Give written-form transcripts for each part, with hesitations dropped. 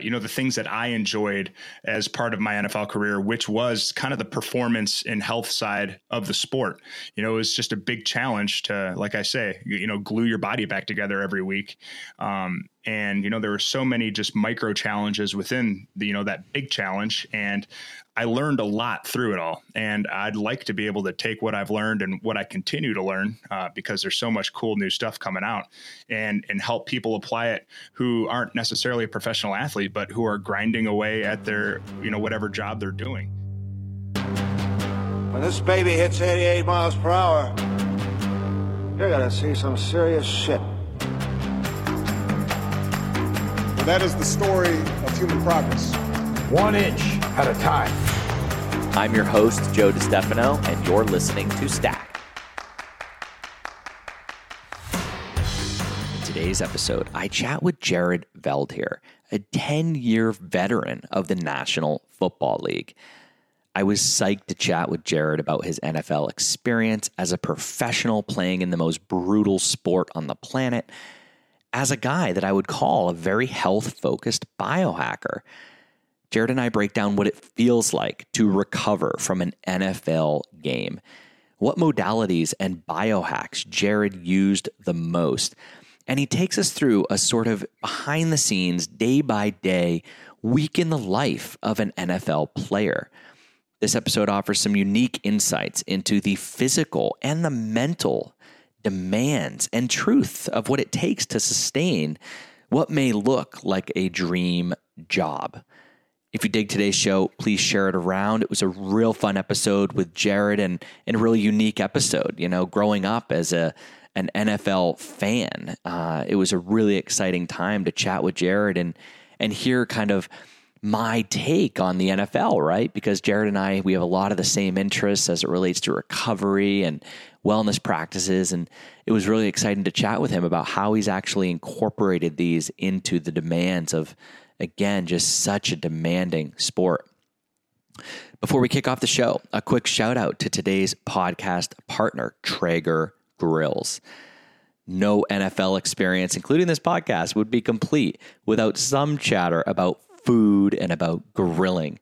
you know, the things that I enjoyed as part of my NFL career, which was kind of the performance and health side of the sport. You know, it was just a big challenge to, like I say, you know, glue your body back together every week. And, you know, there were so many just micro challenges within the, you know, that big challenge. And I learned a lot through it all. And I'd like to be able to take what I've learned and what I continue to learn, because there's so much cool new stuff coming out, and help people apply it who aren't necessarily a professional athlete, but who are grinding away at their, you know, whatever job they're doing. When this baby hits 88 miles per hour, you're going to see some serious shit. That is the story of human progress. 1 inch at a time. I'm your host, Joe DiStefano, and you're listening to Stack. In today's episode, I chat with Jared Veldheer, a 10-year veteran of the National Football League. I was psyched to chat with Jared about his NFL experience as a professional playing in the most brutal sport on the planet, as a guy that I would call a very health-focused biohacker. Jared and I break down what it feels like to recover from an NFL game, what modalities and biohacks Jared used the most, and he takes us through a sort of behind-the-scenes, day-by-day, week in the life of an NFL player. This episode offers some unique insights into the physical and the mental demands and truth of what it takes to sustain what may look like a dream job. If you dig today's show, please share it around. It was a real fun episode with Jared, and a really unique episode. You know, growing up as an NFL fan, it was a really exciting time to chat with Jared and hear kind of my take on the NFL, right? Because Jared and I, we have a lot of the same interests as it relates to recovery and wellness practices. And it was really exciting to chat with him about how he's actually incorporated these into the demands of, again, just such a demanding sport. Before we kick off the show, a quick shout out to today's podcast partner, Traeger Grills. No NFL experience, including this podcast, would be complete without some chatter about food and about grilling.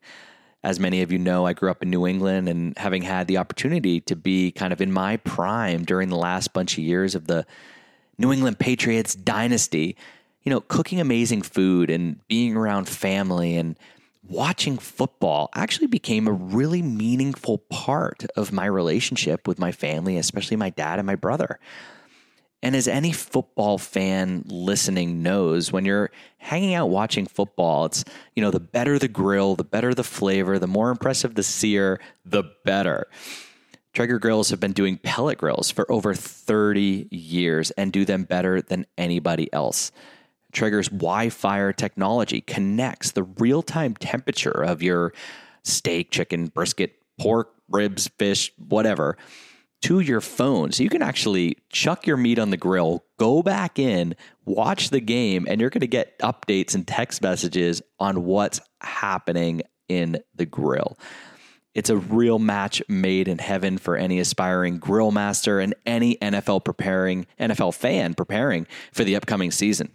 As many of you know, I grew up in New England, and having had the opportunity to be kind of in my prime during the last bunch of years of the New England Patriots dynasty, you know, cooking amazing food and being around family and watching football actually became a really meaningful part of my relationship with my family, especially my dad and my brother. And as any football fan listening knows, when you're hanging out watching football, it's, you know, the better the grill, the better the flavor, the more impressive the sear, the better. Traeger Grills have been doing pellet grills for over 30 years and do them better than anybody else. Traeger's Wi-Fi technology connects the real-time temperature of your steak, chicken, brisket, pork, ribs, fish, whatever, to your phone. So you can actually chuck your meat on the grill, go back in, watch the game, and you're going to get updates and text messages on what's happening in the grill. It's a real match made in heaven for any aspiring grill master and any NFL fan preparing for the upcoming season.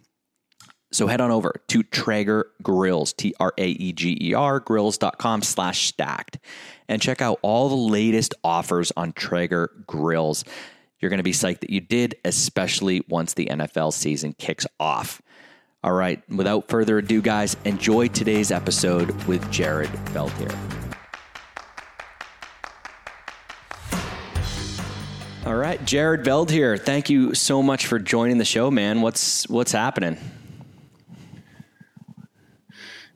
So head on over to Traeger Grills, Traeger, grills.com/stacked, and check out all the latest offers on Traeger Grills. You're going to be psyched that you did, especially once the NFL season kicks off. All right, without further ado, guys, enjoy today's episode with Jared Veldheer. All right, Jared Veldheer, thank you so much for joining the show, man. What's happening?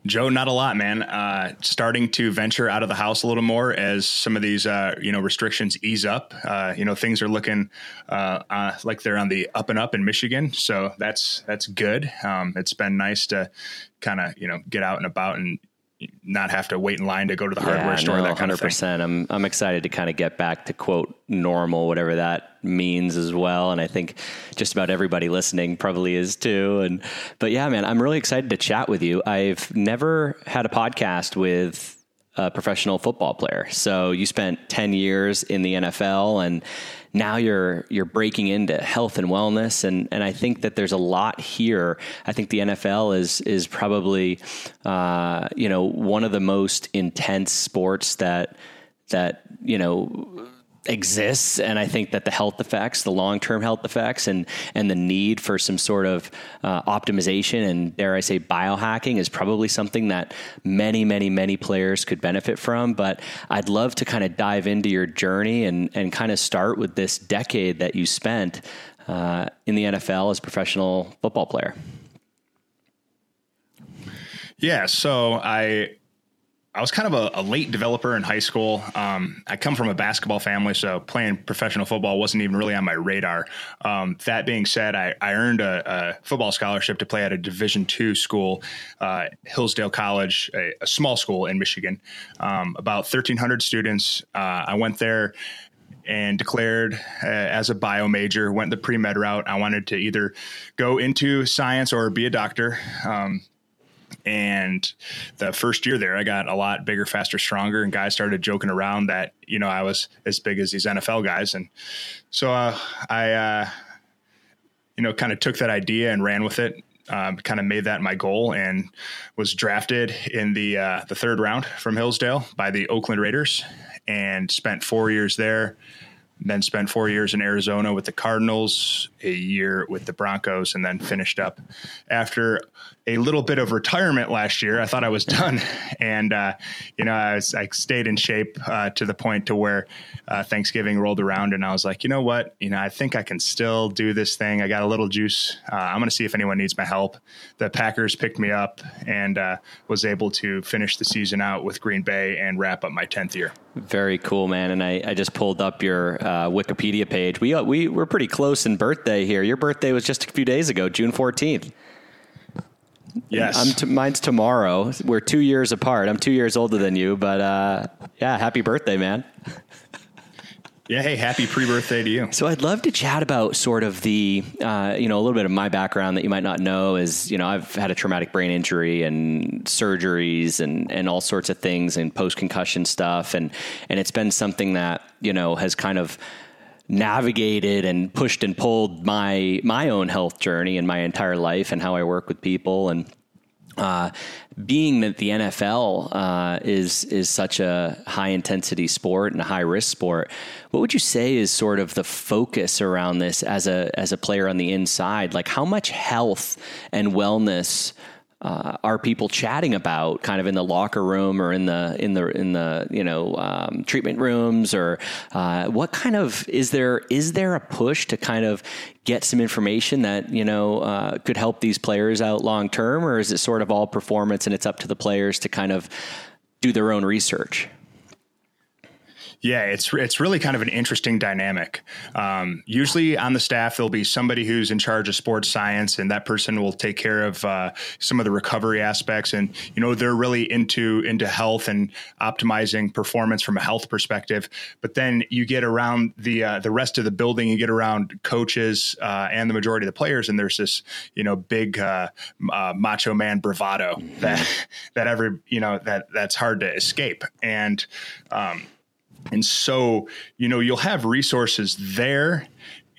Joe, not a lot, man. Starting to venture out of the house a little more as some of these, restrictions ease up. Things are looking like they're on the up and up in Michigan. So that's good. It's been nice to kind of, get out and about and not have to wait in line to go to the hardware store, that kind 100%. Of thing. I'm excited to kind of get back to quote normal, whatever that means as well. And I think just about everybody listening probably is too. But yeah, man, I'm really excited to chat with you. I've never had a podcast with a professional football player. So you spent 10 years in the NFL, and now you're breaking into health and wellness. And I think that there's a lot here. I think the NFL is probably, one of the most intense sports that exists. And I think that the health effects, the long-term health effects and the need for some sort of optimization and, dare I say, biohacking is probably something that many, many, many players could benefit from. But I'd love to kind of dive into your journey and kind of start with this decade that you spent in the NFL as a professional football player. Yeah. So I was kind of a late developer in high school. I come from a basketball family, so playing professional football wasn't even really on my radar. That being said, I earned a football scholarship to play at a Division II school, Hillsdale College, a small school in Michigan, about 1,300 students. I went there and declared as a bio major, went the pre-med route. I wanted to either go into science or be a doctor. And the first year there, I got a lot bigger, faster, stronger, and guys started joking around that, I was as big as these NFL guys. And so I kind of took that idea and ran with it, kind of made that my goal, and was drafted in the third round from Hillsdale by the Oakland Raiders, and spent 4 years there. Then spent 4 years in Arizona with the Cardinals, a year with the Broncos, and then finished up after a little bit of retirement last year. I thought I was done. And, I stayed in shape to the point to where Thanksgiving rolled around and I was like, you know what? I think I can still do this thing. I got a little juice. I'm going to see if anyone needs my help. The Packers picked me up and was able to finish the season out with Green Bay and wrap up my 10th year. Very cool, man. And I just pulled up your Wikipedia page. We were pretty close in birthday here. Your birthday was just a few days ago, June 14th. Yes. Mine's tomorrow. We're 2 years apart. I'm 2 years older than you, but yeah, happy birthday, man. Yeah. Hey, happy pre-birthday to you. So I'd love to chat about sort of the, a little bit of my background that you might not know is, I've had a traumatic brain injury and surgeries and all sorts of things and post-concussion stuff. And it's been something that, has kind of navigated and pushed and pulled my own health journey and my entire life and how I work with people. And being that the NFL is such a high intensity sport and a high risk sport, what would you say is sort of the focus around this as a player on the inside? Like, how much health and wellness are people chatting about kind of in the locker room or in the treatment rooms, or what kind of, is there a push to kind of get some information that, could help these players out long term, or is it sort of all performance and it's up to the players to kind of do their own research? Yeah, it's really kind of an interesting dynamic. Usually on the staff, there'll be somebody who's in charge of sports science, and that person will take care of some of the recovery aspects. And, they're really into health and optimizing performance from a health perspective. But then you get around the rest of the building, you get around coaches and the majority of the players, and there's this, big macho man bravado that every, that's hard to escape. And so, you'll have resources there,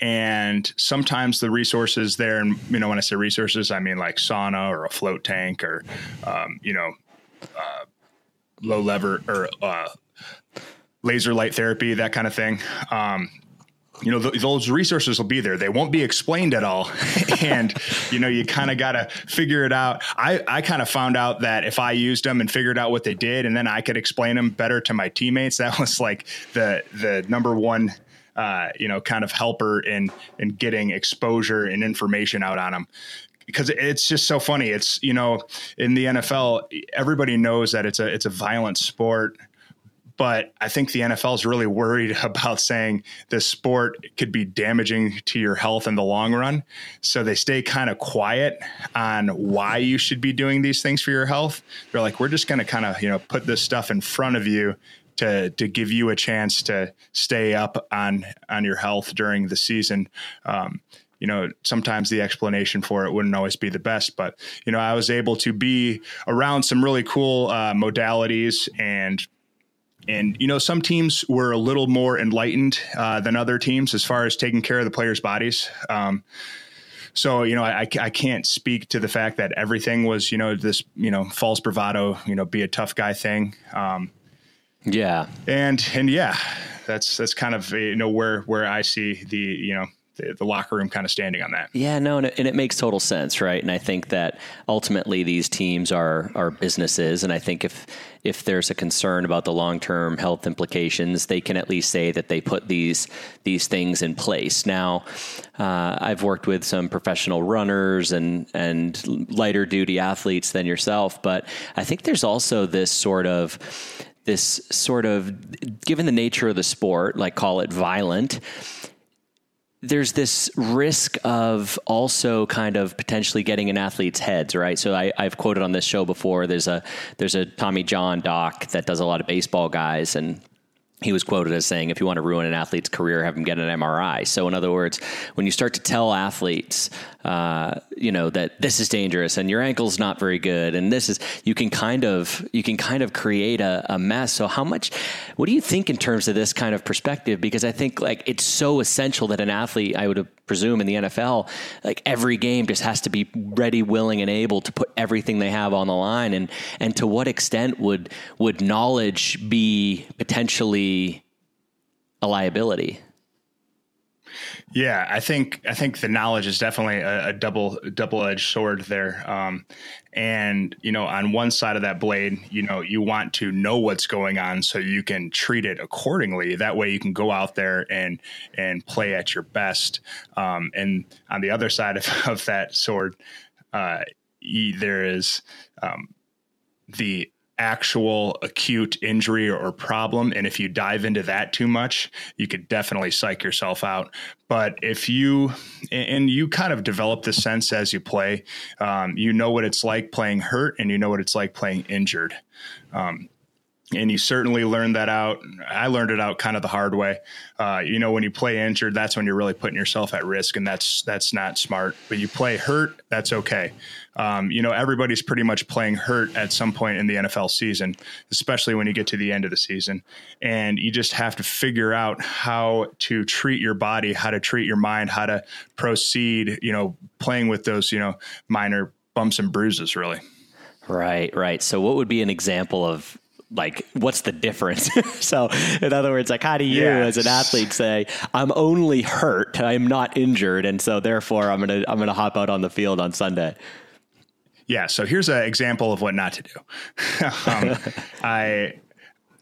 and sometimes the resources there, and, when I say resources, I mean like sauna or a float tank or, low lever or laser light therapy, that kind of thing. Those resources will be there. They won't be explained at all. And, you kind of got to figure it out. I kind of found out that if I used them and figured out what they did, and then I could explain them better to my teammates, that was like the number one, kind of helper in getting exposure and information out on them. Because it's just so funny. It's, in the NFL, everybody knows that it's a violent sport. But I think the NFL is really worried about saying this sport could be damaging to your health in the long run. So they stay kind of quiet on why you should be doing these things for your health. They're like, we're just going to kind of, put this stuff in front of you to give you a chance to stay up on your health during the season. you know, sometimes the explanation for it wouldn't always be the best, but, you know, I was able to be around some really cool modalities, and, you know, some teams were a little more enlightened than other teams as far as taking care of the players' bodies. So, you know, I can't speak to the fact that everything was, you know, this, you know, false bravado, you know, be a tough guy thing. Yeah. And yeah, that's kind of, you know, where I see the, you know, the locker room kind of standing on that. Yeah, no. And it makes total sense. Right. And I think that ultimately these teams are businesses. And I think if there's a concern about the long-term health implications, they can at least say that they put these things in place. Now, I've worked with some professional runners and lighter duty athletes than yourself, but I think there's also this sort of, given the nature of the sport, like call it violent, there's this risk of also kind of potentially getting in athletes' heads, right? So I've quoted on this show before, there's a Tommy John doc that does a lot of baseball guys, and he was quoted as saying, if you want to ruin an athlete's career, have them get an MRI. So in other words, when you start to tell athletes, you know, that this is dangerous and your ankle's not very good, and this is, you can kind of create a mess. So what do you think in terms of this kind of perspective? Because I think like it's so essential that an athlete, I would presume in the NFL, like every game just has to be ready, willing, and able to put everything they have on the line. And to what extent would knowledge be potentially a liability? Yeah, I think the knowledge is definitely a double-edged sword there. And, you know, on one side of that blade, you know, you want to know what's going on so you can treat it accordingly. That way you can go out there and play at your best. And on the other side of that sword, there is the actual acute injury or problem. And if you dive into that too much, you could definitely psych yourself out. But if you kind of develop this sense as you play, you know what it's like playing hurt and you know what it's like playing injured. And you certainly learn that out. I learned it out kind of the hard way. You know, when you play injured, that's when you're really putting yourself at risk, and that's not smart. But you play hurt, that's okay. You know, everybody's pretty much playing hurt at some point in the NFL season, especially when you get to the end of the season. And you just have to figure out how to treat your body, how to treat your mind, how to proceed, you know, playing with those, you know, minor bumps and bruises, really. Right. So what would be an example of, like, what's the difference? So in other words, like, how do you as an athlete say, I'm only hurt, I'm not injured, and so therefore I'm going to hop out on the field on Sunday? Yeah. So here's an example of what not to do.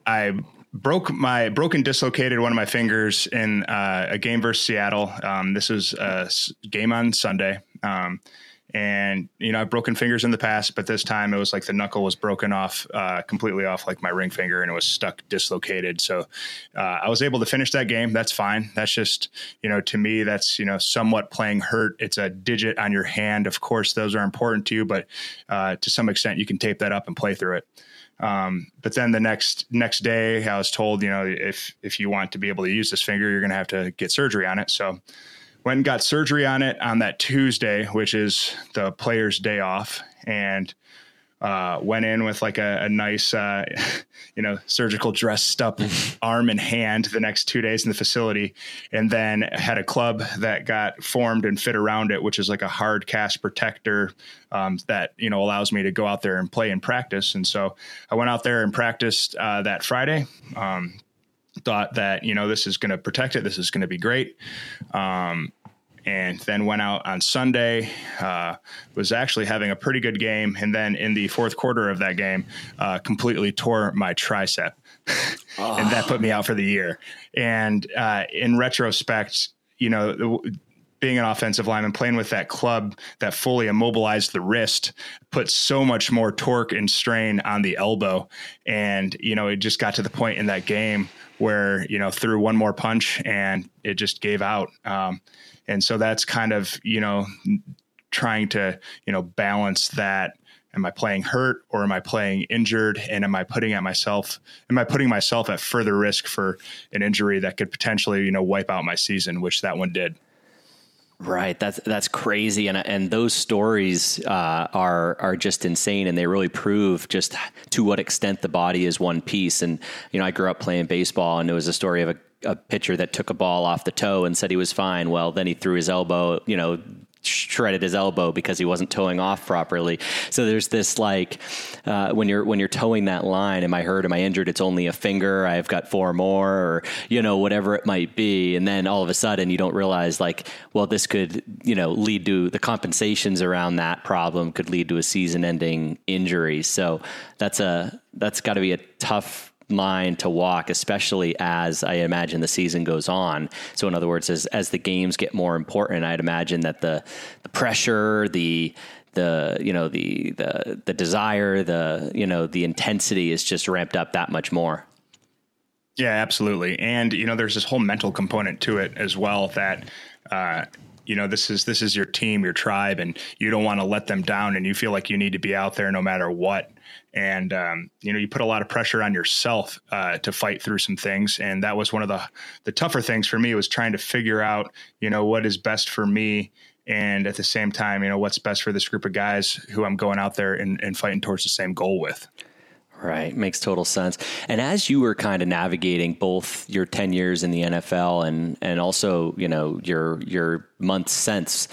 I broke and dislocated one of my fingers in a game versus Seattle. This was a game on Sunday. And, you know, I've broken fingers in the past, but this time it was like the knuckle was broken off, completely off, like my ring finger, and it was stuck, dislocated. So I was able to finish that game. That's fine. That's just, you know, to me, that's, you know, somewhat playing hurt. It's a digit on your hand. Of course, those are important to you, but to some extent you can tape that up and play through it. But then the next day I was told, you know, if you want to be able to use this finger, you're going to have to get surgery on it. So went and got surgery on it on that Tuesday, which is the player's day off, and went in with like a nice, you know, surgical dressed up arm and hand the next 2 days in the facility, and then had a club that got formed and fit around it, which is like a hard cast protector that, you know, allows me to go out there and play and practice. And so I went out there and practiced that Friday. Thought that, you know, this is going to protect it, this is going to be great. And then went out on Sunday, was actually having a pretty good game. And then in the fourth quarter of that game, completely tore my tricep. Oh. And that put me out for the year. And in retrospect, you know, being an offensive lineman, playing with that club that fully immobilized the wrist, put so much more torque and strain on the elbow. And, you know, it just got to the point in that game where, you know, threw one more punch and it just gave out. And so that's kind of, you know, trying to, you know, balance that. Am I playing hurt or am I playing injured? And am I putting myself at further risk for an injury that could potentially, you know, wipe out my season, which that one did. Right. That's crazy. And those stories are just insane. And they really prove just to what extent the body is one piece. And, you know, I grew up playing baseball, and it was a story of a pitcher that took a ball off the toe and said he was fine. Well, then he threw his elbow, you know, shredded his elbow because he wasn't towing off properly. So there's this, like, when you're towing that line, am I hurt? Am I injured? It's only a finger. I've got four more, or, you know, whatever it might be. And then all of a sudden you don't realize, like, well, this could, you know, lead to the compensations around that problem could lead to a season ending injury. So that's gotta be a tough line to walk, especially as I imagine the season goes on. So in other words, as the games get more important, I'd imagine that the pressure, the desire, the intensity is just ramped up that much more. Yeah, absolutely. And, you know, there's this whole mental component to it as well that, you know, this is your team, your tribe, and you don't want to let them down, and you feel like you need to be out there no matter what. And, you know, you put a lot of pressure on yourself to fight through some things. And that was one of the tougher things for me, was trying to figure out, you know, what is best for me. And at the same time, you know, what's best for this group of guys who I'm going out there and fighting towards the same goal with. Right. Makes total sense. And as you were kind of navigating both your 10 years in the NFL and also, you know, your months since,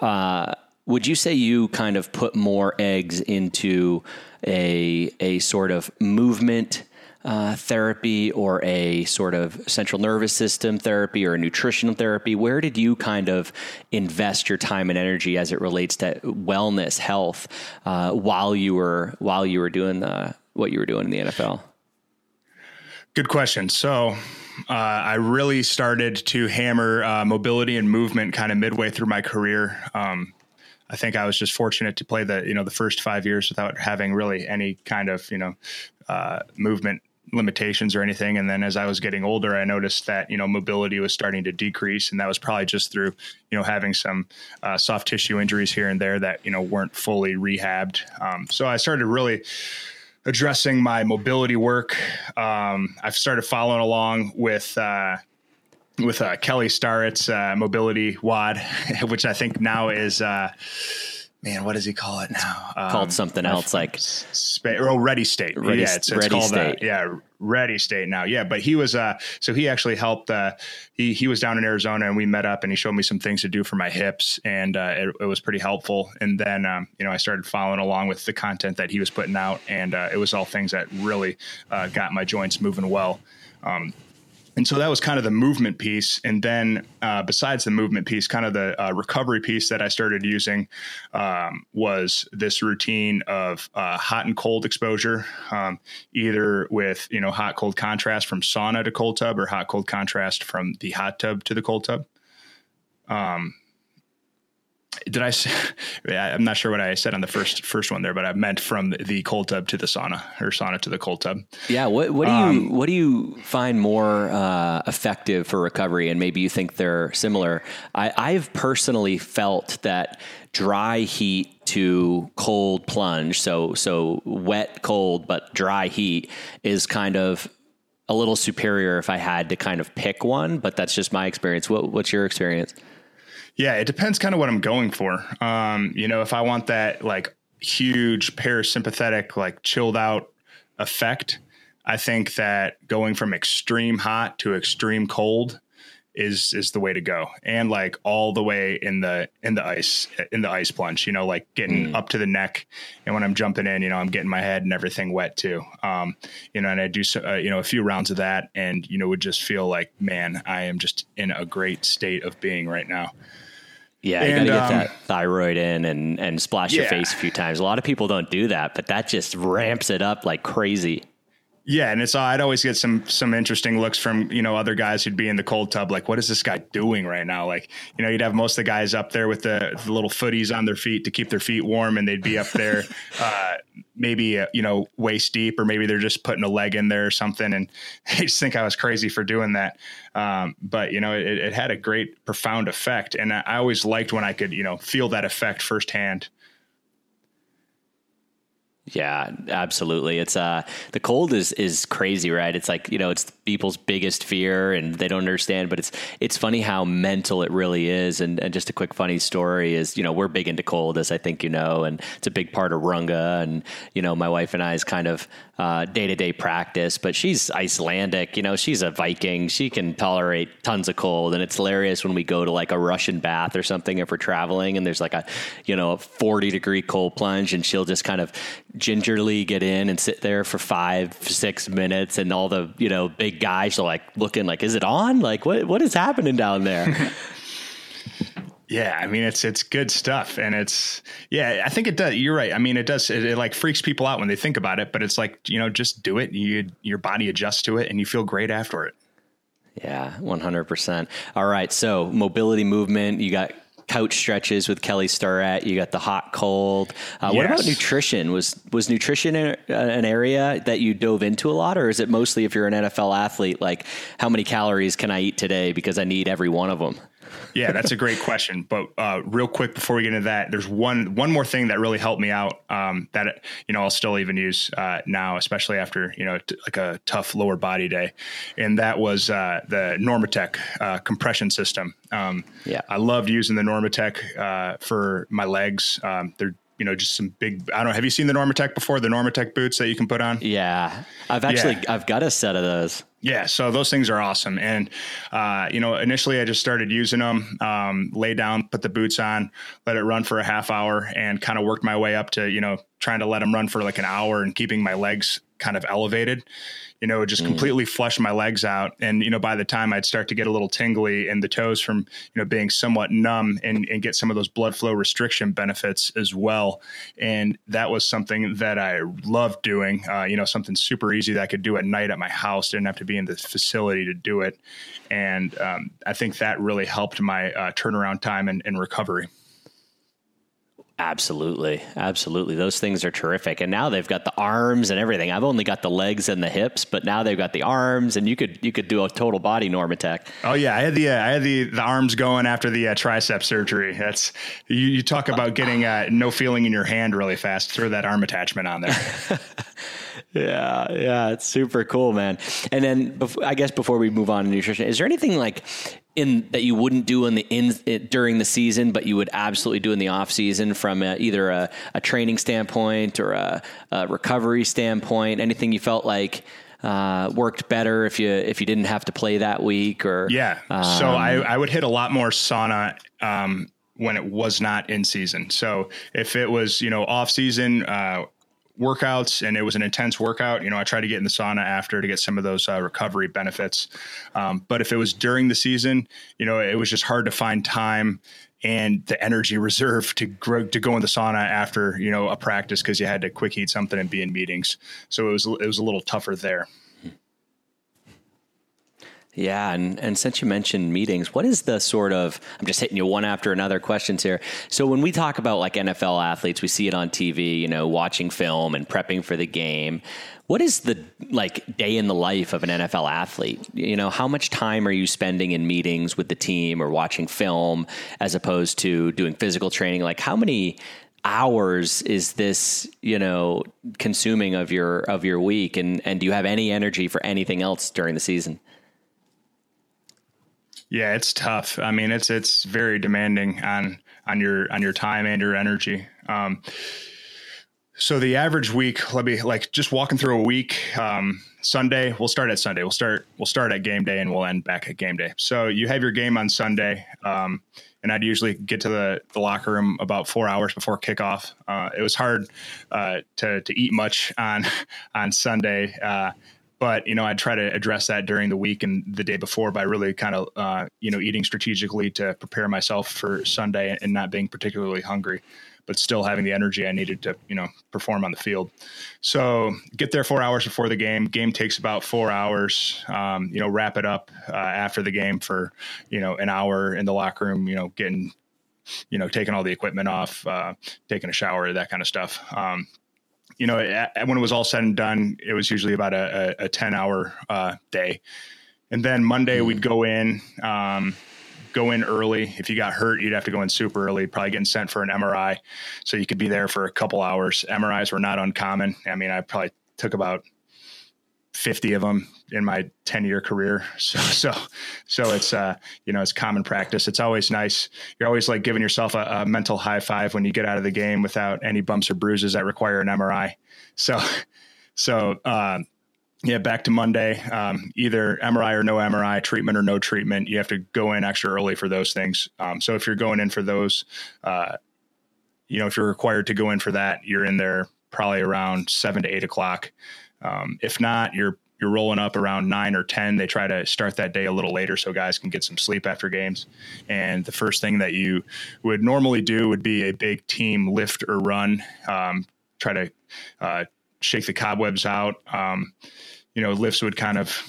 would you say you kind of put more eggs into a sort of movement therapy, or a sort of central nervous system therapy, or a nutritional therapy? Where did you kind of invest your time and energy as it relates to wellness, health, while you were doing what you were doing in the NFL? Good question. So I really started to hammer mobility and movement kind of midway through my career. I think I was just fortunate to play the first 5 years without having really any kind of, you know, movement limitations or anything. And then as I was getting older, I noticed that, you know, mobility was starting to decrease. And that was probably just through, you know, having some soft tissue injuries here and there that, you know, weren't fully rehabbed. So I started really addressing my mobility work. I've started following along with Kelly Starrett's Mobility WOD, which I think now is, what does he call it now? Called something else, like Ready State. Ready State now. Yeah. But he was, so he actually helped, he was down in Arizona, and we met up, and he showed me some things to do for my hips, and it was pretty helpful. And then, you know, I started following along with the content that he was putting out, and it was all things that really got my joints moving well. And so that was kind of the movement piece. And then besides the movement piece, kind of the recovery piece that I started using was this routine of hot and cold exposure, either with, you know, hot, cold contrast from sauna to cold tub, or hot, cold contrast from the hot tub to the cold tub. I'm not sure what I said on the first one there, but I meant from the cold tub to the sauna, or sauna to the cold tub. Yeah. What do you find more effective for recovery? And maybe you think they're similar. I've personally felt that dry heat to cold plunge, so wet cold but dry heat, is kind of a little superior if I had to kind of pick one. But that's just my experience. What's your experience? Yeah, it depends kind of what I'm going for. You know, if I want that, like, huge parasympathetic, like, chilled out effect, I think that going from extreme hot to extreme cold is the way to go. And, like, all the way in the ice plunge, you know, like, getting up to the neck. And when I'm jumping in, you know, I'm getting my head and everything wet too. You know, and I do, you know, a few rounds of that, and, you know, would just feel like, man, I am just in a great state of being right now. Yeah, you gotta get that thyroid in and splash your face a few times. A lot of people don't do that, but that just ramps it up like crazy. Yeah, and I'd always get some interesting looks from, you know, other guys who'd be in the cold tub, like, what is this guy doing right now? Like, you know, you'd have most of the guys up there with the little footies on their feet to keep their feet warm, and they'd be up there, maybe, you know, waist deep, or maybe they're just putting a leg in there or something. And I just think I was crazy for doing that. But, you know, it had a great, profound effect. And I always liked when I could, you know, feel that effect firsthand. Yeah, absolutely. It's the cold is crazy, right? It's like, you know, it's people's biggest fear and they don't understand, but it's funny how mental it really is. And just a quick funny story is, you know, we're big into cold, as I think you know, and it's a big part of Runga. And, you know, my wife and I's kind of day-to-day practice, but she's Icelandic, you know, she's a Viking. She can tolerate tons of cold. And it's hilarious when we go to like a Russian bath or something, if we're traveling and there's like a, you know, a 40-degree cold plunge, and she'll just kind of gingerly get in and sit there for 5-6 minutes, and all the, you know, big guys are like looking like, is it on? Like what is happening down there? Yeah. I mean, it's good stuff, and it's, yeah, I think it does. You're right. I mean, it does. It like freaks people out when they think about it, but it's like, you know, just do it. Your body adjusts to it and you feel great after it. Yeah. 100%. All right. So mobility movement, you got couch stretches with Kelly Starrett. You got the hot cold. Yes. What about nutrition? Was nutrition an area that you dove into a lot, or is it mostly, if you're an NFL athlete, like how many calories can I eat today because I need every one of them? Yeah, that's a great question. But real quick before we get into that, there's one more thing that really helped me out that, you know, I'll still even use now, especially after, you know, like a tough lower body day. And that was the Normatec compression system. Yeah, I loved using the Normatec for my legs. They're, you know, just some big, I don't know. Have you seen the Normatec before? The Normatec boots that you can put on? Yeah, I've got a set of those. Yeah. So those things are awesome. And, you know, initially I just started using them, lay down, put the boots on, let it run for a half hour, and kind of worked my way up to, you know, trying to let them run for like an hour and keeping my legs kind of elevated. You know, just completely flush my legs out. And, you know, by the time I'd start to get a little tingly in the toes from, you know, being somewhat numb, and get some of those blood flow restriction benefits as well. And that was something that I loved doing, you know, something super easy that I could do at night at my house. Didn't have to be in the facility to do it. And I think that really helped my turnaround time and recovery. Absolutely. Absolutely. Those things are terrific. And now they've got the arms and everything. I've only got the legs and the hips, but now they've got the arms, and you could do a total body Normatec. Oh yeah. I had the arms going after the tricep surgery. That's, you talk about getting no feeling in your hand really fast. Throw that arm attachment on there. Yeah. Yeah. It's super cool, man. And then before we move on to nutrition, is there anything like that you wouldn't do during the season, but you would absolutely do in the off season from either a training standpoint or a recovery standpoint? Anything you felt like worked better if you didn't have to play that week? Or yeah. So I would hit a lot more sauna, when it was not in season. So if it was, you know, off season, workouts, and it was an intense workout, you know, I tried to get in the sauna after to get some of those recovery benefits. But if it was during the season, you know, it was just hard to find time and the energy reserve to go in the sauna after, you know, a practice, because you had to quick eat something and be in meetings. So it was a little tougher there. Yeah. And since you mentioned meetings, what is the sort of, I'm just hitting you one after another questions here. So when we talk about like NFL athletes, we see it on TV, you know, watching film and prepping for the game. What is the like day in the life of an NFL athlete? You know, how much time are you spending in meetings with the team or watching film as opposed to doing physical training? Like how many hours is this, you know, consuming of your week? And do you have any energy for anything else during the season? Yeah, it's tough. I mean, it's very demanding on your time and your energy. So the average week, let me like just walking through a week. Sunday, we'll start at Sunday. We'll start at game day, and we'll end back at game day. So you have your game on Sunday, and I'd usually get to the locker room about 4 hours before kickoff. It was hard to eat much on Sunday. But, you know, I try to address that during the week and the day before by really kind of, you know, eating strategically to prepare myself for Sunday and not being particularly hungry, but still having the energy I needed to, you know, perform on the field. So get there 4 hours before the game. Game takes about 4 hours, you know, wrap it up after the game for, you know, an hour in the locker room, you know, getting, you know, taking all the equipment off, taking a shower, that kind of stuff. You know, when it was all said and done, it was usually about a 10-hour day. And then Monday we'd go in, go in early. If you got hurt, you'd have to go in super early, probably getting sent for an MRI. So you could be there for a couple hours. MRIs were not uncommon. I mean, I probably took about 50 of them in my 10-year career. So it's, you know, it's common practice. It's always nice. You're always like giving yourself a mental high five when you get out of the game without any bumps or bruises that require an MRI. So yeah, back to Monday, either MRI or no MRI, treatment or no treatment. You have to go in extra early for those things. So if you're going in for those, you know, if you're required to go in for that, you're in there probably around 7 to 8 o'clock. If not, you're rolling up around 9 or 10. They try to start that day a little later so guys can get some sleep after games. And the first thing that you would normally do would be a big team lift or run, try to, shake the cobwebs out. You know, lifts would kind of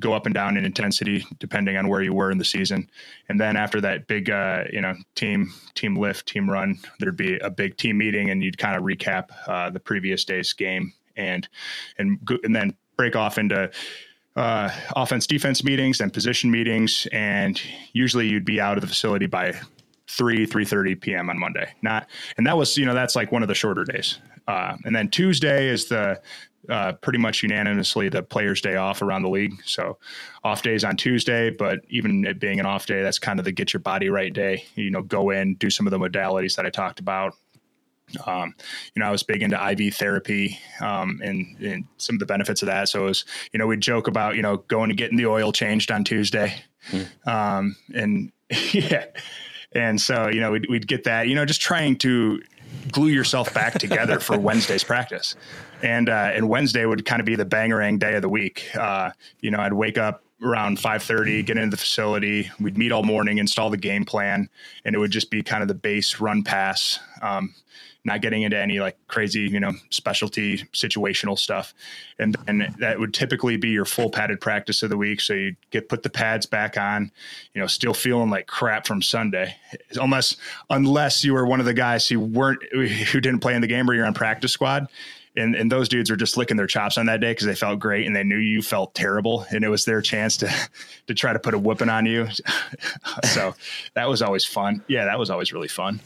go up and down in intensity depending on where you were in the season. And then after that big, you know, team lift, team run, there'd be a big team meeting and you'd kind of recap the previous day's game and then break off into offense, defense meetings and position meetings. And usually you'd be out of the facility by 3:30 PM on Monday. And that was, you know, that's like one of the shorter days. And then Tuesday is the pretty much unanimously the players' day off around the league. So off days on Tuesday, but even it being an off day, that's kind of the get your body right day. You know, go in, do some of the modalities that I talked about. You know, I was big into IV therapy and some of the benefits of that. So it was, you know, we joke about, you know, going and getting the oil changed on Tuesday. And yeah. And so, you know, we'd get that, you know, just trying to glue yourself back together for Wednesday's practice. And Wednesday would kind of be the bangerang day of the week. You know, I'd wake up around 5:30, get into the facility. We'd meet all morning, install the game plan, and it would just be kind of the base run pass, not getting into any like crazy, you know, specialty situational stuff. And that would typically be your full padded practice of the week. So you put the pads back on, you know, still feeling like crap from Sunday, unless you were one of the guys who didn't play in the game or you're on practice squad. And those dudes were just licking their chops on that day because they felt great and they knew you felt terrible and it was their chance to try to put a whooping on you. So that was always fun. Yeah, that was always really fun.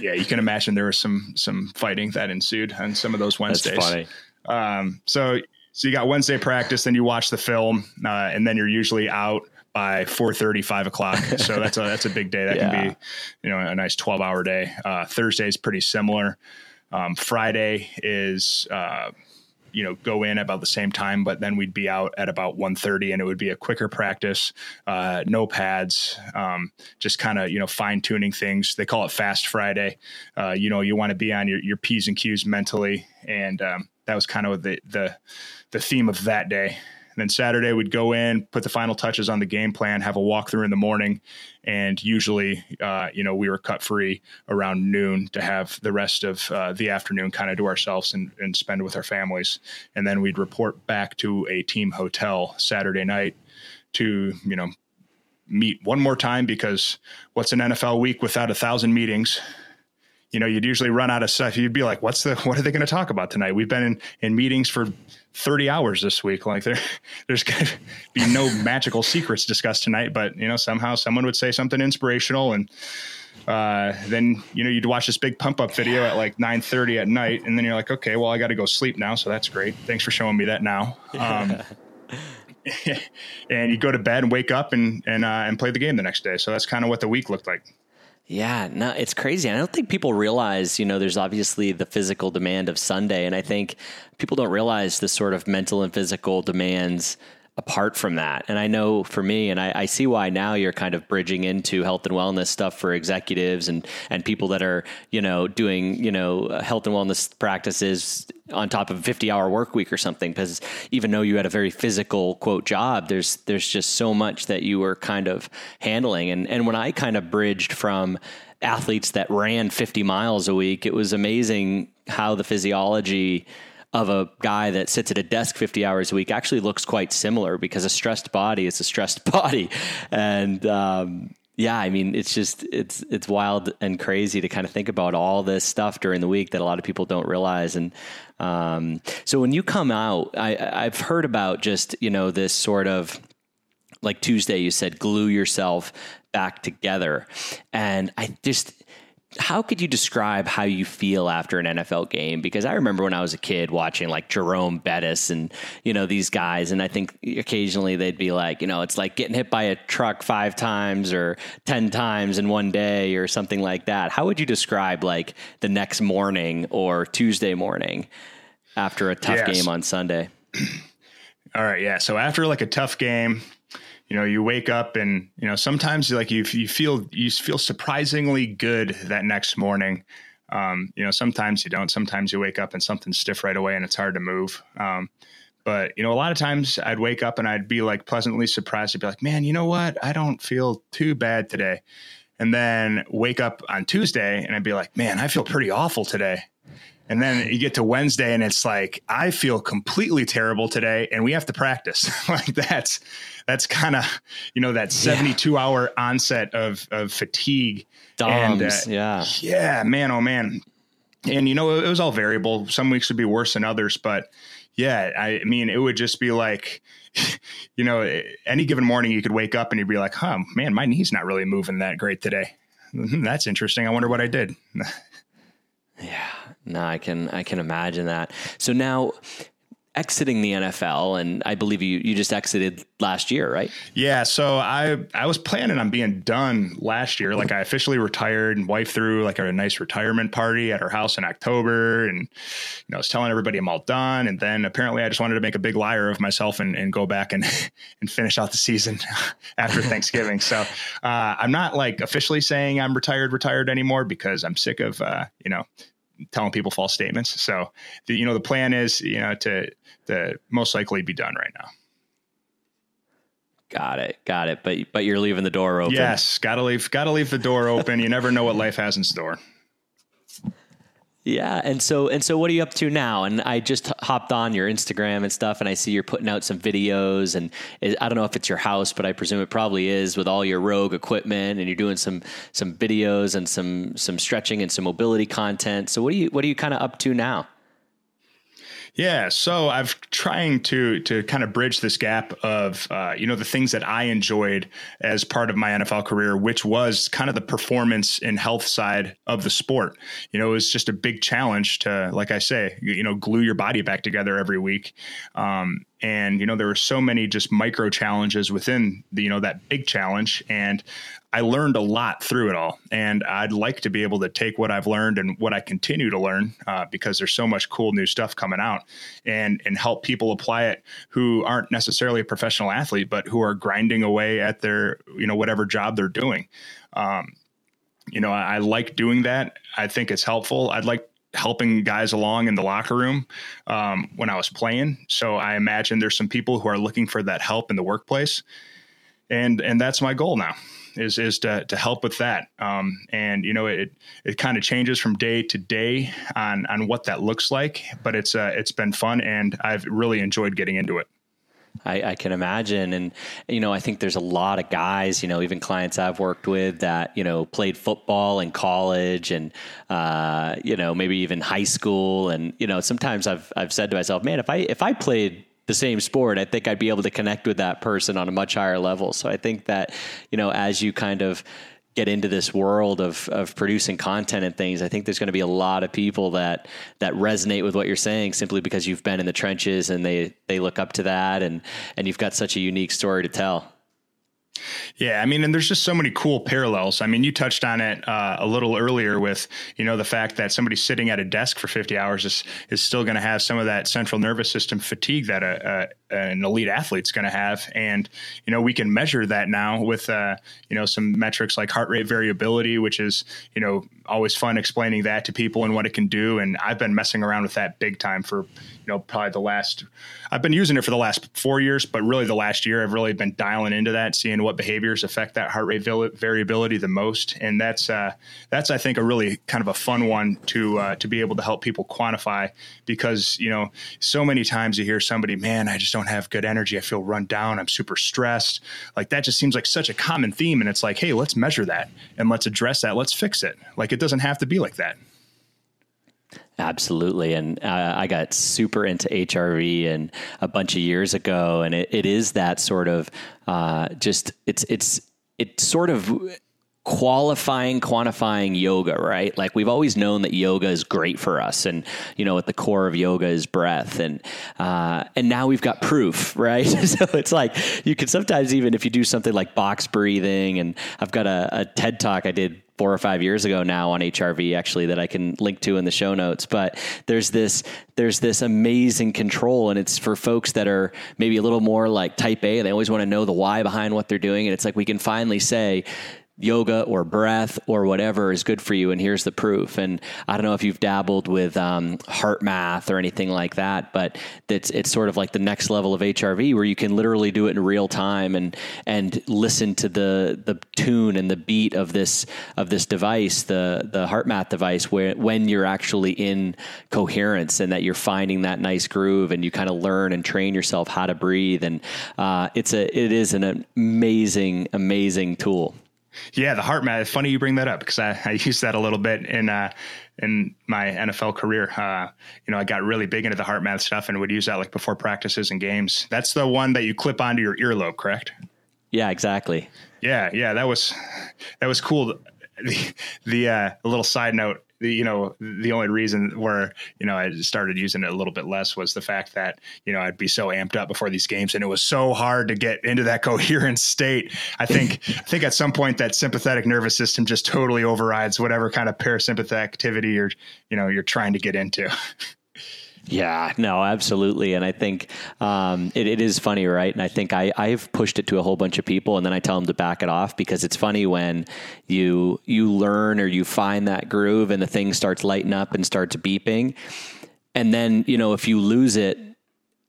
Yeah, you can imagine there was some fighting that ensued on some of those Wednesdays. That's funny. So you got Wednesday practice, then you watch the film, and then you're usually out by 4:30, 5 o'clock. So that's a big day. That can be, you know, a nice 12-hour day. Thursday is pretty similar. Friday is, you know, go in about the same time, but then we'd be out at about 1:30 and it would be a quicker practice, no pads, just kind of, you know, fine tuning things. They call it Fast Friday. You know, you want to be on your P's and Q's mentally. And, that was kind of the theme of that day. And then Saturday we'd go in, put the final touches on the game plan, have a walkthrough in the morning. And usually, you know, we were cut free around noon to have the rest of the afternoon kind of to ourselves and spend with our families. And then we'd report back to a team hotel Saturday night to, you know, meet one more time because what's an NFL week without 1,000 meetings? You know, you'd usually run out of stuff. You'd be like, what are they going to talk about tonight? We've been in meetings for 30 hours this week. Like there's going to be no magical secrets discussed tonight, but you know, somehow someone would say something inspirational. And, then, you know, you'd watch this big pump up video at like 9:30 at night. And then you're like, okay, well, I got to go sleep now. So that's great. Thanks for showing me that now. And you go to bed and wake up and play the game the next day. So that's kind of what the week looked like. Yeah, no, it's crazy. I don't think people realize, you know, there's obviously the physical demand of Sunday. And I think people don't realize the sort of mental and physical demands apart from that. And I know for me, and I see why now you're kind of bridging into health and wellness stuff for executives and people that are, you know, doing, you know, health and wellness practices on top of a 50-hour work week or something, because even though you had a very physical quote job, there's just so much that you were kind of handling. And when I kind of bridged from athletes that ran 50 miles a week, it was amazing how the physiology of a guy that sits at a desk 50 hours a week actually looks quite similar, because a stressed body is a stressed body. And, yeah, I mean, it's just, it's wild and crazy to kind of think about all this stuff during the week that a lot of people don't realize. And, so when you come out, I've heard about just, you know, this sort of like Tuesday, you said, glue yourself back together. And I just, how could you describe how you feel after an NFL game? Because I remember when I was a kid watching like Jerome Bettis and, you know, these guys. And I think occasionally they'd be like, you know, it's like getting hit by a truck 5 times or 10 times in one day or something like that. How would you describe like the next morning or Tuesday morning after a tough game on Sunday? All right. Yeah. So after like a tough game, you know, you wake up and, you know, sometimes like you feel surprisingly good that next morning. You know, sometimes you don't. Sometimes you wake up and something's stiff right away and it's hard to move. But, you know, a lot of times I'd wake up and I'd be like pleasantly surprised. I'd be like, man, you know what? I don't feel too bad today. And then wake up on Tuesday and I'd be like, man, I feel pretty awful today. And then you get to Wednesday and it's like, I feel completely terrible today and we have to practice. Like that's kind of, you know, that 72 hour onset of fatigue. Doms, and, yeah, man. Oh man. And you know, it was all variable. Some weeks would be worse than others, but yeah, I mean, it would just be like, you know, any given morning you could wake up and you'd be like, huh, man, my knee's not really moving that great today. That's interesting. I wonder what I did. Yeah, no, I can imagine that. So now exiting the NFL, and I believe you just exited last year, right? Yeah. So I was planning on being done last year. Like I officially retired, and wife threw like a nice retirement party at her house in October. And, you know, I was telling everybody I'm all done. And then apparently I just wanted to make a big liar of myself and go back and finish out the season after Thanksgiving. So, I'm not like officially saying I'm retired anymore because I'm sick of, you know, telling people false statements. So, you know, the plan is, you know, to most likely be done right now. Got it. But you're leaving the door open. Yes. Gotta leave the door open. You never know what life has in store. Yeah. And so what are you up to now? And I just hopped on your Instagram and stuff, and I see you're putting out some videos, and I don't know if it's your house, but I presume it probably is, with all your rogue equipment, and you're doing some videos and some stretching and some mobility content. So what are you kind of up to now? Yeah. So I've trying to kind of bridge this gap of, you know, the things that I enjoyed as part of my NFL career, which was kind of the performance and health side of the sport. You know, it was just a big challenge to, like I say, you know, glue your body back together every week. And, you know, there were so many just micro challenges within the, you know, that big challenge. And I learned a lot through it all. And I'd like to be able to take what I've learned and what I continue to learn, because there's so much cool new stuff coming out, and help people apply it who aren't necessarily a professional athlete, but who are grinding away at their, you know, whatever job they're doing. You know, I like doing that. I think it's helpful. I'd like helping guys along in the locker room when I was playing. So I imagine there's some people who are looking for that help in the workplace. And that's my goal now, is to help with that. And, you know, it kind of changes from day to day on what that looks like, but it's been fun, and I've really enjoyed getting into it. I can imagine. And, you know, I think there's a lot of guys, you know, even clients I've worked with that, you know, played football in college and, you know, maybe even high school. And, you know, sometimes I've said to myself, man, if I played the same sport, I think I'd be able to connect with that person on a much higher level. So I think that, you know, as you kind of get into this world of producing content and things, I think there's going to be a lot of people that resonate with what you're saying, simply because you've been in the trenches and they look up to that, and you've got such a unique story to tell. Yeah. I mean, and there's just so many cool parallels. I mean, you touched on it a little earlier with, you know, the fact that somebody sitting at a desk for 50 hours is still going to have some of that central nervous system fatigue that an elite athlete's going to have. And, you know, we can measure that now with, you know, some metrics like heart rate variability, which is, you know, always fun explaining that to people and what it can do. And I've been messing around with that big time for, you know, probably I've been using it for the last 4 years, but really the last year I've really been dialing into that, seeing what behaviors affect that heart rate variability the most. And that's, I think, a really kind of a fun one to be able to help people quantify, because, you know, so many times you hear somebody, man, I just don't have good energy. I feel run down. I'm super stressed. Like, that just seems like such a common theme. And it's like, hey, let's measure that and let's address that. Let's fix it. Like, it doesn't have to be like that. Absolutely. And I got super into HRV and a bunch of years ago. And it is that sort of just it's sort of qualifying, quantifying yoga, right? Like we've always known that yoga is great for us. And, you know, at the core of yoga is breath. And now we've got proof, right? So it's like you can sometimes, even if you do something like box breathing, and I've got a TED talk I did 4 or 5 years ago now on HRV, actually, that I can link to in the show notes. But there's this amazing control, and it's for folks that are maybe a little more like type A. They always want to know the why behind what they're doing. And it's like, we can finally say yoga or breath or whatever is good for you. And here's the proof. And I don't know if you've dabbled with heart math or anything like that, but it's sort of like the next level of HRV, where you can literally do it in real time and listen to the tune and the beat of this device, the heart math device, when you're actually in coherence and that you're finding that nice groove, and you kind of learn and train yourself how to breathe. And it is an amazing, amazing tool. Yeah, the heart math. It's funny you bring that up, because I used that a little bit in my NFL career. I got really big into the heart math stuff and would use that like before practices and games. That's the one that you clip onto your earlobe, correct? Yeah, exactly. Yeah, that was cool. The little side note, the only reason where, I started using it a little bit less was the fact that, I'd be so amped up before these games, and it was so hard to get into that coherent state. I think at some point that sympathetic nervous system just totally overrides whatever kind of parasympathetic activity you're trying to get into. Yeah, no, absolutely. And I think it is funny, right? And I think I've pushed it to a whole bunch of people, and then I tell them to back it off, because it's funny when you learn or you find that groove and the thing starts lighting up and starts beeping. And then, if you lose it,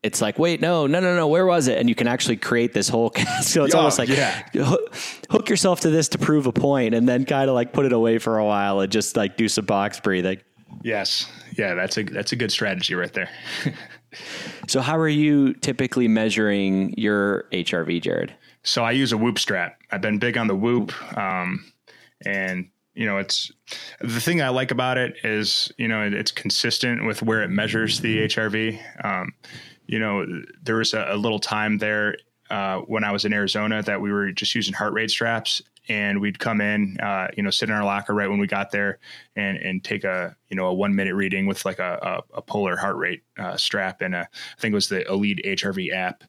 it's like, wait, no, where was it? And you can actually create this whole, so it's almost like hook yourself to this to prove a point, and then kind of like put it away for a while and just like do some box breathing. Yes. Yeah, that's a good strategy right there. So how are you typically measuring your HRV, Jared? So I use a Whoop strap. I've been big on the Whoop. And it's, the thing I like about it is, it's consistent with where it measures the HRV. There was a little time there when I was in Arizona that we were just using heart rate straps. And we'd come in, sit in our locker right when we got there and take a 1 minute reading with like a polar heart rate strap and I think it was the Elite HRV app.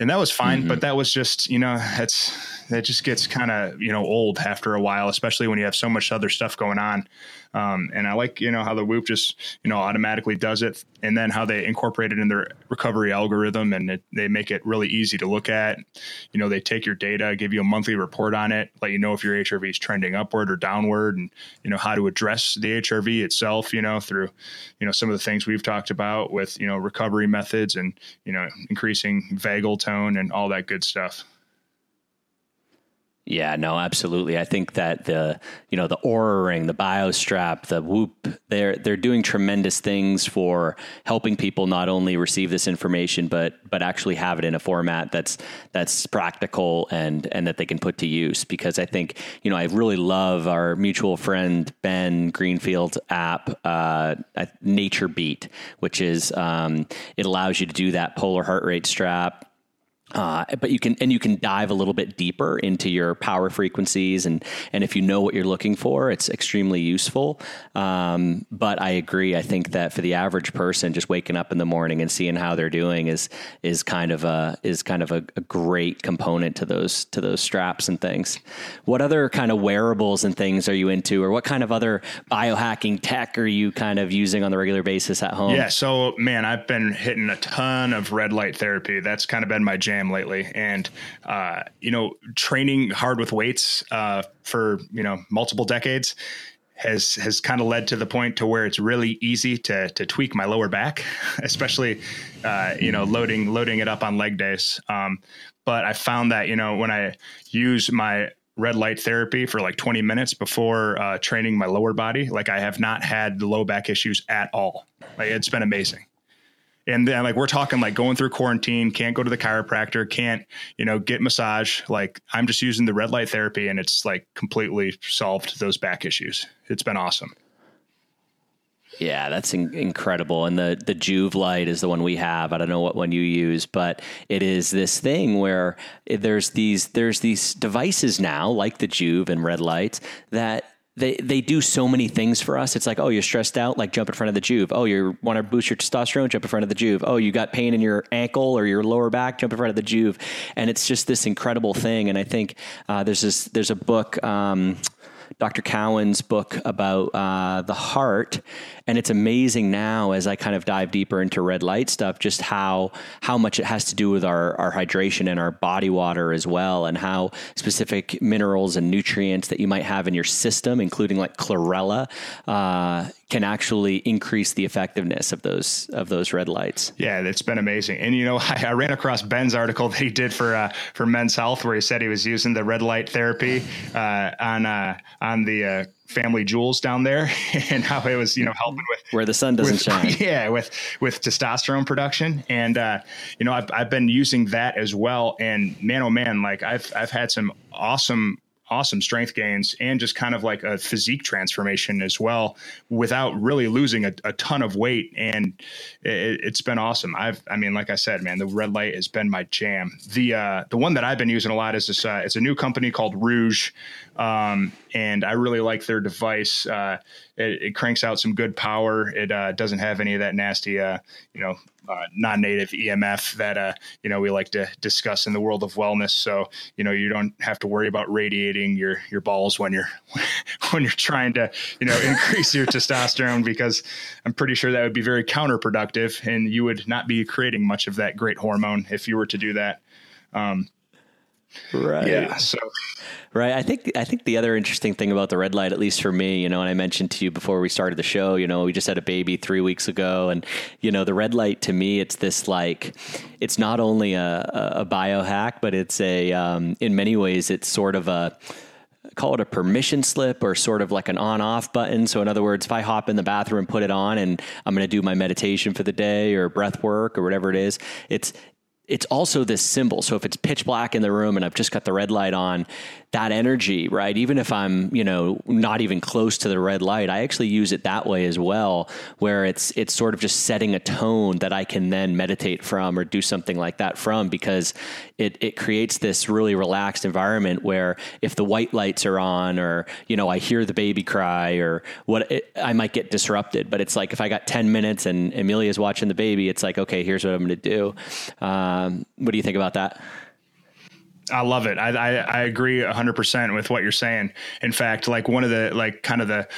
And that was fine, but that was just, that just gets kind of, old after a while, especially when you have so much other stuff going on. And I like, how the Whoop just, automatically does it, and then how they incorporate it in their recovery algorithm, and they make it really easy to look at. They take your data, give you a monthly report on it, let you know if your HRV is trending upward or downward, and, how to address the HRV itself, through, some of the things we've talked about with, recovery methods and, increasing vagal tone and all that good stuff. Yeah, no, absolutely. I think that the Oura Ring, the BioStrap, the Whoop, they're doing tremendous things for helping people not only receive this information, but actually have it in a format that's practical and that they can put to use. Because I think, I really love our mutual friend Ben Greenfield's app, Nature Beat, which is it allows you to do that polar heart rate strap. But you can dive a little bit deeper into your power frequencies. And if you know what you're looking for, it's extremely useful. But I agree. I think that for the average person, just waking up in the morning and seeing how they're doing is kind of a great component to those straps and things. What other kind of wearables and things are you into, or what kind of other biohacking tech are you kind of using on the regular basis at home? Yeah. So man, I've been hitting a ton of red light therapy. That's kind of been my jam lately, and training hard with weights for multiple decades has kind of led to the point to where it's really easy to tweak my lower back, especially loading it up on leg days. But I found that when I use my red light therapy for like 20 minutes before training my lower body, like I have not had the low back issues at all. Like it's been amazing. And then like, we're talking like going through quarantine, can't go to the chiropractor, can't, get massage. Like I'm just using the red light therapy, and it's like completely solved those back issues. It's been awesome. Yeah, that's incredible. And the Juve light is the one we have. I don't know what one you use, but it is this thing where there's these devices now, like the Juve and red lights, that they do so many things for us. It's like, oh, you're stressed out, like jump in front of the Juve. Oh, you want to boost your testosterone, jump in front of the Juve. Oh, you got pain in your ankle or your lower back, jump in front of the Juve. And it's just this incredible thing. And I think there's a book, Dr. Cowan's book about the heart. And it's amazing now as I kind of dive deeper into red light stuff, just how much it has to do with our hydration and our body water as well, and how specific minerals and nutrients that you might have in your system, including like chlorella, can actually increase the effectiveness of those red lights. Yeah, it's been amazing. And, you know, I ran across Ben's article that he did for Men's Health, where he said he was using the red light therapy on the Family Jewels down there, and how it was, you know, helping with where the sun doesn't shine. Yeah. With testosterone production. And, you know, I've been using that as well. And man, oh man, like I've had some awesome strength gains and just kind of like a physique transformation as well, without really losing a ton of weight. And it's been awesome. I mean, like I said, man, the red light has been my jam. The one that I've been using a lot is this, it's a new company called Rouge. And I really like their device. It cranks out some good power. It doesn't have any of that nasty, non-native EMF that, we like to discuss in the world of wellness. So, you know, you don't have to worry about radiating your balls when you're trying to, you know, increase your testosterone, because I'm pretty sure that would be very counterproductive, and you would not be creating much of that great hormone if you were to do that. Right. Yeah. So. Right. I think the other interesting thing about the red light, at least for me, you know, and I mentioned to you before we started the show, you know, we just had a baby 3 weeks ago, and, you know, the red light to me, it's this, like, it's not only a biohack, but it's in many ways, it's sort of call it a permission slip, or sort of like an on-off button. So in other words, if I hop in the bathroom, put it on, and I'm going to do my meditation for the day or breath work or whatever it is, it's also this symbol. So if it's pitch black in the room and I've just got the red light on, that energy, right? Even if I'm, you know, not even close to the red light, I actually use it that way as well, where it's sort of just setting a tone that I can then meditate from or do something like that from, because it creates this really relaxed environment where if the white lights are on, or, you know, I hear the baby cry or I might get disrupted. But it's like, if I got 10 minutes and Amelia's watching the baby, it's like, okay, here's what I'm going to do. What do you think about that? I love it. I agree 100% with what you're saying. In fact, like one of the, like kind of the,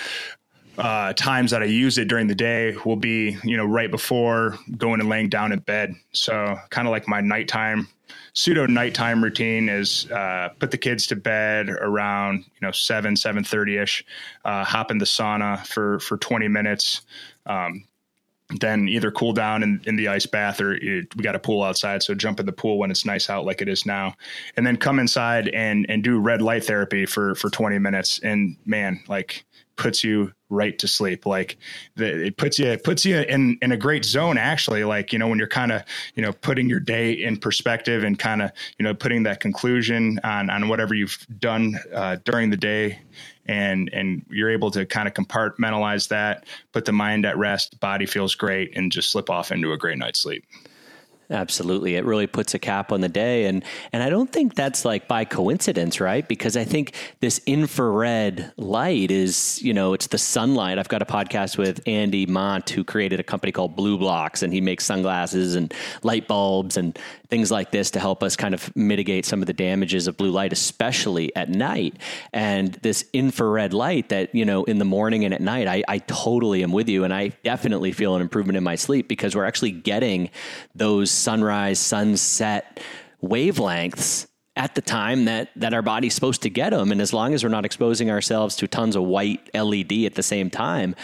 times that I use it during the day will be, you know, right before going and laying down in bed. So kind of like my nighttime, pseudo nighttime routine is, put the kids to bed around, you know, 7:30 ish, hop in the sauna for 20 minutes. Then either cool down in the ice bath, or we got a pool outside, so jump in the pool when it's nice out like it is now, and then come inside and do red light therapy for 20 minutes. And man, like, puts you right to sleep. Like it puts you in a great zone, actually. Like, you know, when you're kind of, you know, putting your day in perspective and kind of, you know, putting that conclusion on whatever you've done during the day, and you're able to kind of compartmentalize that, put the mind at rest, body feels great, and just slip off into a great night's sleep. Absolutely. It really puts a cap on the day. And I don't think that's like by coincidence, right? Because I think this infrared light is, you know, it's the sunlight. I've got a podcast with Andy Mont, who created a company called Blue Blocks, and he makes sunglasses and light bulbs and things like this to help us kind of mitigate some of the damages of blue light, especially at night. And this infrared light that, you know, in the morning and at night, I totally am with you. And I definitely feel an improvement in my sleep, because we're actually getting those sunrise, sunset wavelengths at the time that our body's supposed to get them. And as long as we're not exposing ourselves to tons of white LED at the same time,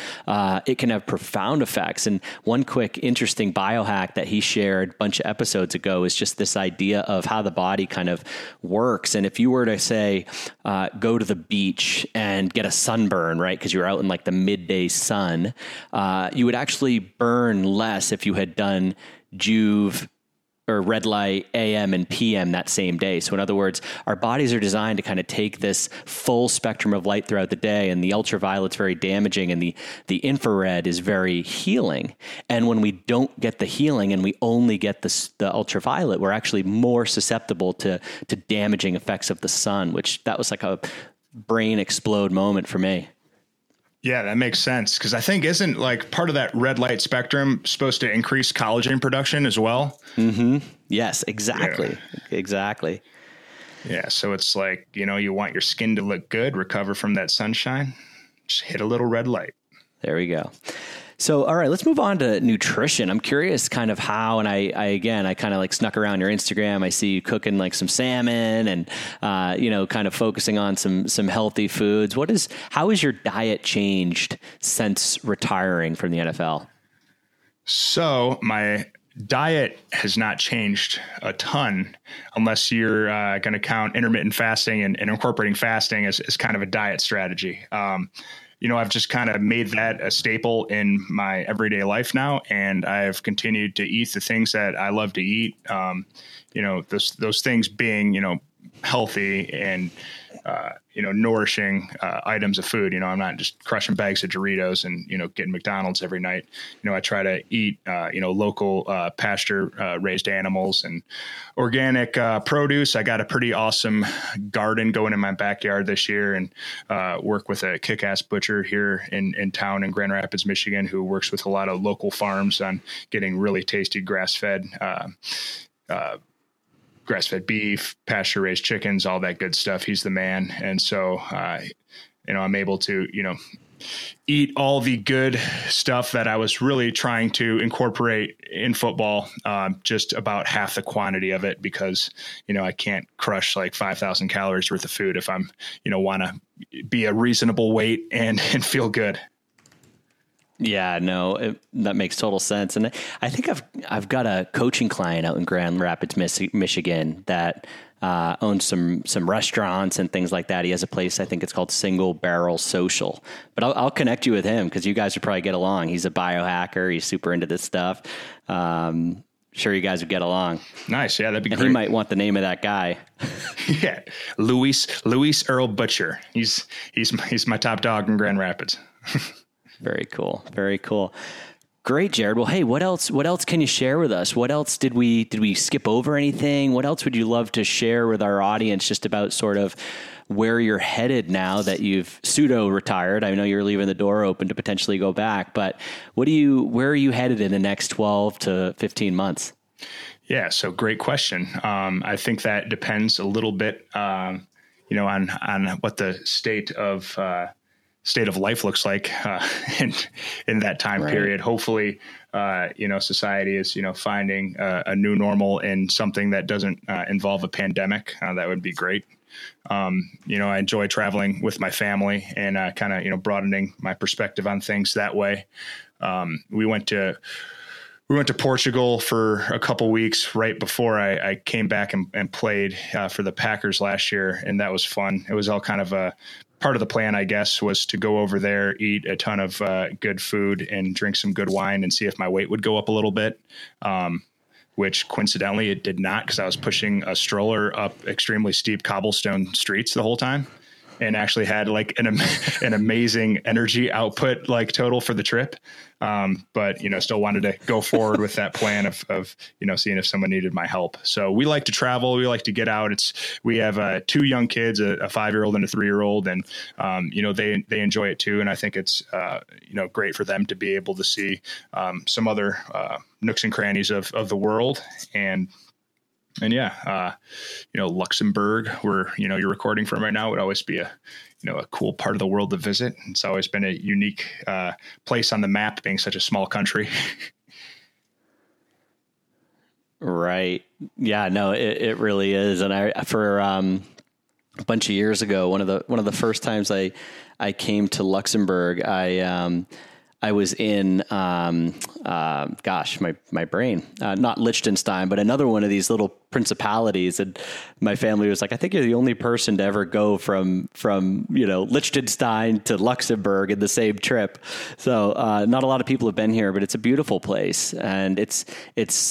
it can have profound effects. And one quick, interesting biohack that he shared a bunch of episodes ago is just this idea of how the body kind of works. And if you were to say, go to the beach and get a sunburn, right? Cause you were out in like the midday sun, you would actually burn less if you had done Juve or red light AM and PM that same day. So in other words, our bodies are designed to kind of take this full spectrum of light throughout the day, and the ultraviolet's very damaging, and the infrared is very healing. And when we don't get the healing and we only get the ultraviolet, we're actually more susceptible to damaging effects of the sun, which that was like a brain explode moment for me. Yeah, that makes sense. Cause I think isn't like part of that red light spectrum supposed to increase collagen production as well? Mm-hmm. Yes, exactly. Yeah. Exactly. Yeah. So it's like, you know, you want your skin to look good, recover from that sunshine, just hit a little red light. There we go. So, all right, let's move on to nutrition. I'm curious kind of how, and I kind of like snuck around your Instagram. I see you cooking like some salmon and, kind of focusing on some healthy foods. How has your diet changed since retiring from the NFL? So my diet has not changed a ton unless you're going to count intermittent fasting and incorporating fasting as kind of a diet strategy. I've just kind of made that a staple in my everyday life now, and I've continued to eat the things that I love to eat. Those things being, healthy and, nourishing items of food. I'm not just crushing bags of Doritos and, getting McDonald's every night. I try to eat, local pasture raised animals and organic produce. I got a pretty awesome garden going in my backyard this year and work with a kick-ass butcher here in town in Grand Rapids, Michigan, who works with a lot of local farms on getting really tasty grass-fed beef, pasture-raised chickens, all that good stuff. He's the man. And so, I'm able to, eat all the good stuff that I was really trying to incorporate in football, just about half the quantity of it because, I can't crush like 5,000 calories worth of food if I'm, want to be a reasonable weight and feel good. Yeah, no, that makes total sense. And I think I've got a coaching client out in Grand Rapids, Michigan that owns some restaurants and things like that. He has a place, I think it's called Single Barrel Social, but I'll connect you with him because you guys would probably get along. He's a biohacker. He's super into this stuff. Sure you guys would get along. Nice. Yeah, that'd be great. He might want the name of that guy. Yeah. Luis Earl Butcher. He's my top dog in Grand Rapids. Very cool. Very cool. Great, Jared. Well, hey, what else can you share with us? What else did we skip over anything? What else would you love to share with our audience just about sort of where you're headed now that you've pseudo retired? I know you're leaving the door open to potentially go back, but where are you headed in the next 12 to 15 months? Yeah. So great question. I think that depends a little bit, on what the state of life looks like in that time period. Hopefully, society is, finding a new normal in something that doesn't involve a pandemic. That would be great. I enjoy traveling with my family and kind of, broadening my perspective on things that way. We went to Portugal for a couple weeks right before I came back and played for the Packers last year. And that was fun. It was all kind of part of the plan, I guess, was to go over there, eat a ton of good food and drink some good wine and see if my weight would go up a little bit, which coincidentally it did not because I was pushing a stroller up extremely steep cobblestone streets the whole time and actually had like an amazing energy output like total for the trip. But, still wanted to go forward with that plan of seeing if someone needed my help. So we like to travel. We like to get out. We have two young kids, a 5-year-old and a 3-year-old. And, they enjoy it too. And I think it's, great for them to be able to see, some other, nooks and crannies of the world. And yeah, Luxembourg, where, you're recording from right now would always be a cool part of the world to visit. It's always been a unique place on the map being such a small country. Right. Yeah, no, it really is. And I, for a bunch of years ago, one of the first times I came to Luxembourg, I was in, my brain, not Liechtenstein, but another one of these little principalities. And my family was like, I think you're the only person to ever go from, you know, Liechtenstein to Luxembourg in the same trip. So, not a lot of people have been here, but it's a beautiful place. And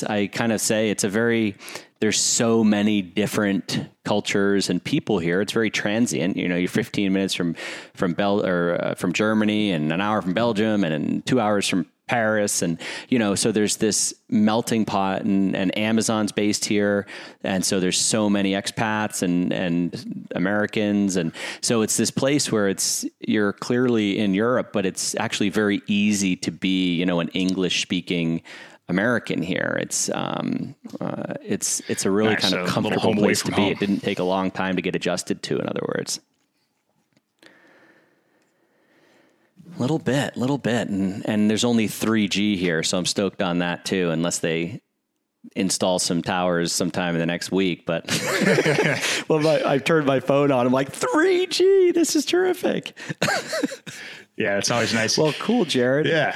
I kind of say it's a very, there's so many different cultures and people here. It's very transient. You know, you're 15 minutes from Germany and an hour from Belgium and 2 hours from Paris. And, you know, so there's this melting pot and Amazon's based here. And so there's so many expats and Americans. And so it's this place where you're clearly in Europe, but it's actually very easy to be, you know, an English speaking American here. It's a really kind of comfortable place to be. It didn't take a long time to get adjusted to, in other words. Little bit. And there's only 3G here. So I'm stoked on that too, unless they install some towers sometime in the next week. But well, I've turned my phone on. I'm like 3G, this is terrific. Yeah. It's always nice. Well, cool, Jared. Yeah.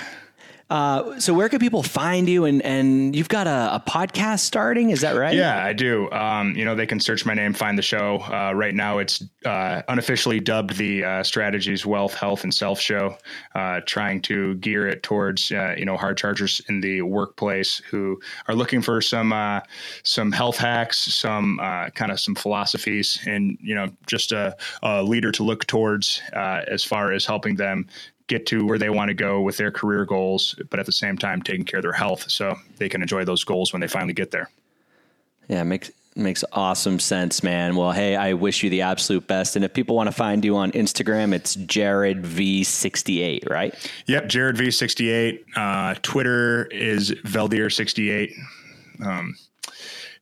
So where can people find you? And you've got a podcast starting, is that right? Yeah, I do. You know, they can search my name, find the show. Right now it's unofficially dubbed the Strategies, Wealth, Health, and Self Show, trying to gear it towards, you know, hard chargers in the workplace who are looking for some health hacks, some philosophies, and, you know, just a leader to look towards as far as helping them get to where they want to go with their career goals, but at the same time, taking care of their health so they can enjoy those goals when they finally get there. Yeah, it makes awesome sense, man. Well, hey, I wish you the absolute best. And if people want to find you on Instagram, it's Jared V68, right? Yep. Jared V68. Twitter is Veldheer68.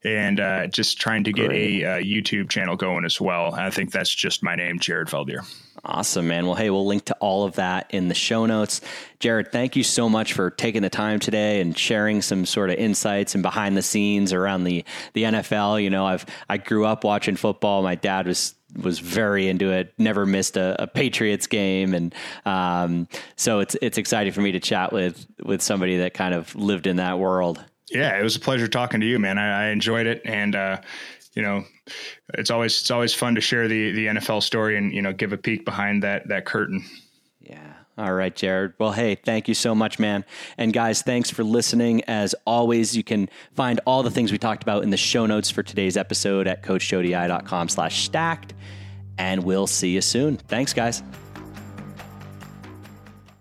And just trying to get a YouTube channel going as well. I think that's just my name, Jared Veldheer. Awesome, man. Well, hey, we'll link to all of that in the show notes. Jared, thank you so much for taking the time today and sharing some sort of insights and behind the scenes around the NFL. You know, I grew up watching football. My dad was very into it, never missed a Patriots game. And so it's exciting for me to chat with somebody that kind of lived in that world. Yeah, it was a pleasure talking to you, man. I enjoyed it. And, you know, it's always fun to share the NFL story and, you know, give a peek behind that curtain. Yeah. All right, Jared. Well, hey, thank you so much, man. And guys, thanks for listening. As always, you can find all the things we talked about in the show notes for today's episode at coachjodi.com/stacked. And we'll see you soon. Thanks, guys.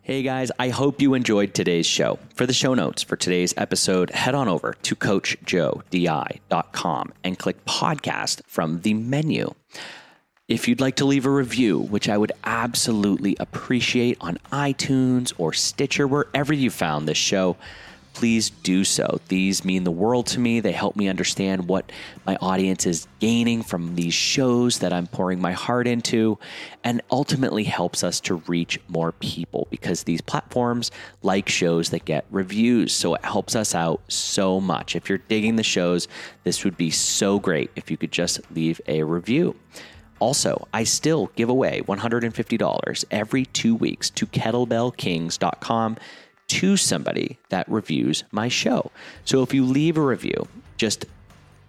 Hey guys, I hope you enjoyed today's show. For the show notes for today's episode, head on over to coachjodi.com and click podcast from the menu. If you'd like to leave a review, which I would absolutely appreciate on iTunes or Stitcher, wherever you found this show, please do so. These mean the world to me. They help me understand what my audience is gaining from these shows that I'm pouring my heart into, and ultimately helps us to reach more people because these platforms like shows that get reviews. So it helps us out so much. If you're digging the shows, this would be so great if you could just leave a review. Also, I still give away $150 every 2 weeks to kettlebellkings.com to somebody that reviews my show. So if you leave a review, just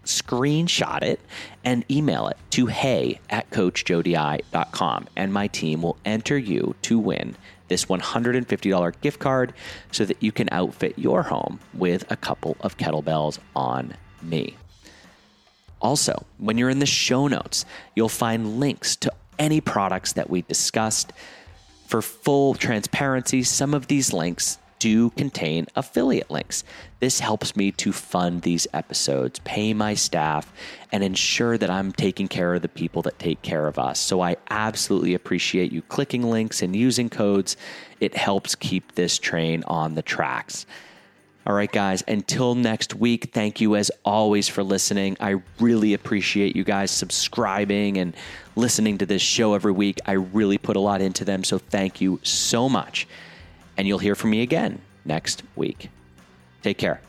screenshot it and email it to hey@coachjodi.com, and my team will enter you to win this $150 gift card so that you can outfit your home with a couple of kettlebells on me. Also, when you're in the show notes, you'll find links to any products that we discussed. For full transparency, some of these links do contain affiliate links. This helps me to fund these episodes, pay my staff, and ensure that I'm taking care of the people that take care of us. So I absolutely appreciate you clicking links and using codes. It helps keep this train on the tracks. All right, guys, until next week, thank you as always for listening. I really appreciate you guys subscribing and listening to this show every week. I really put a lot into them, so thank you so much. And you'll hear from me again next week. Take care.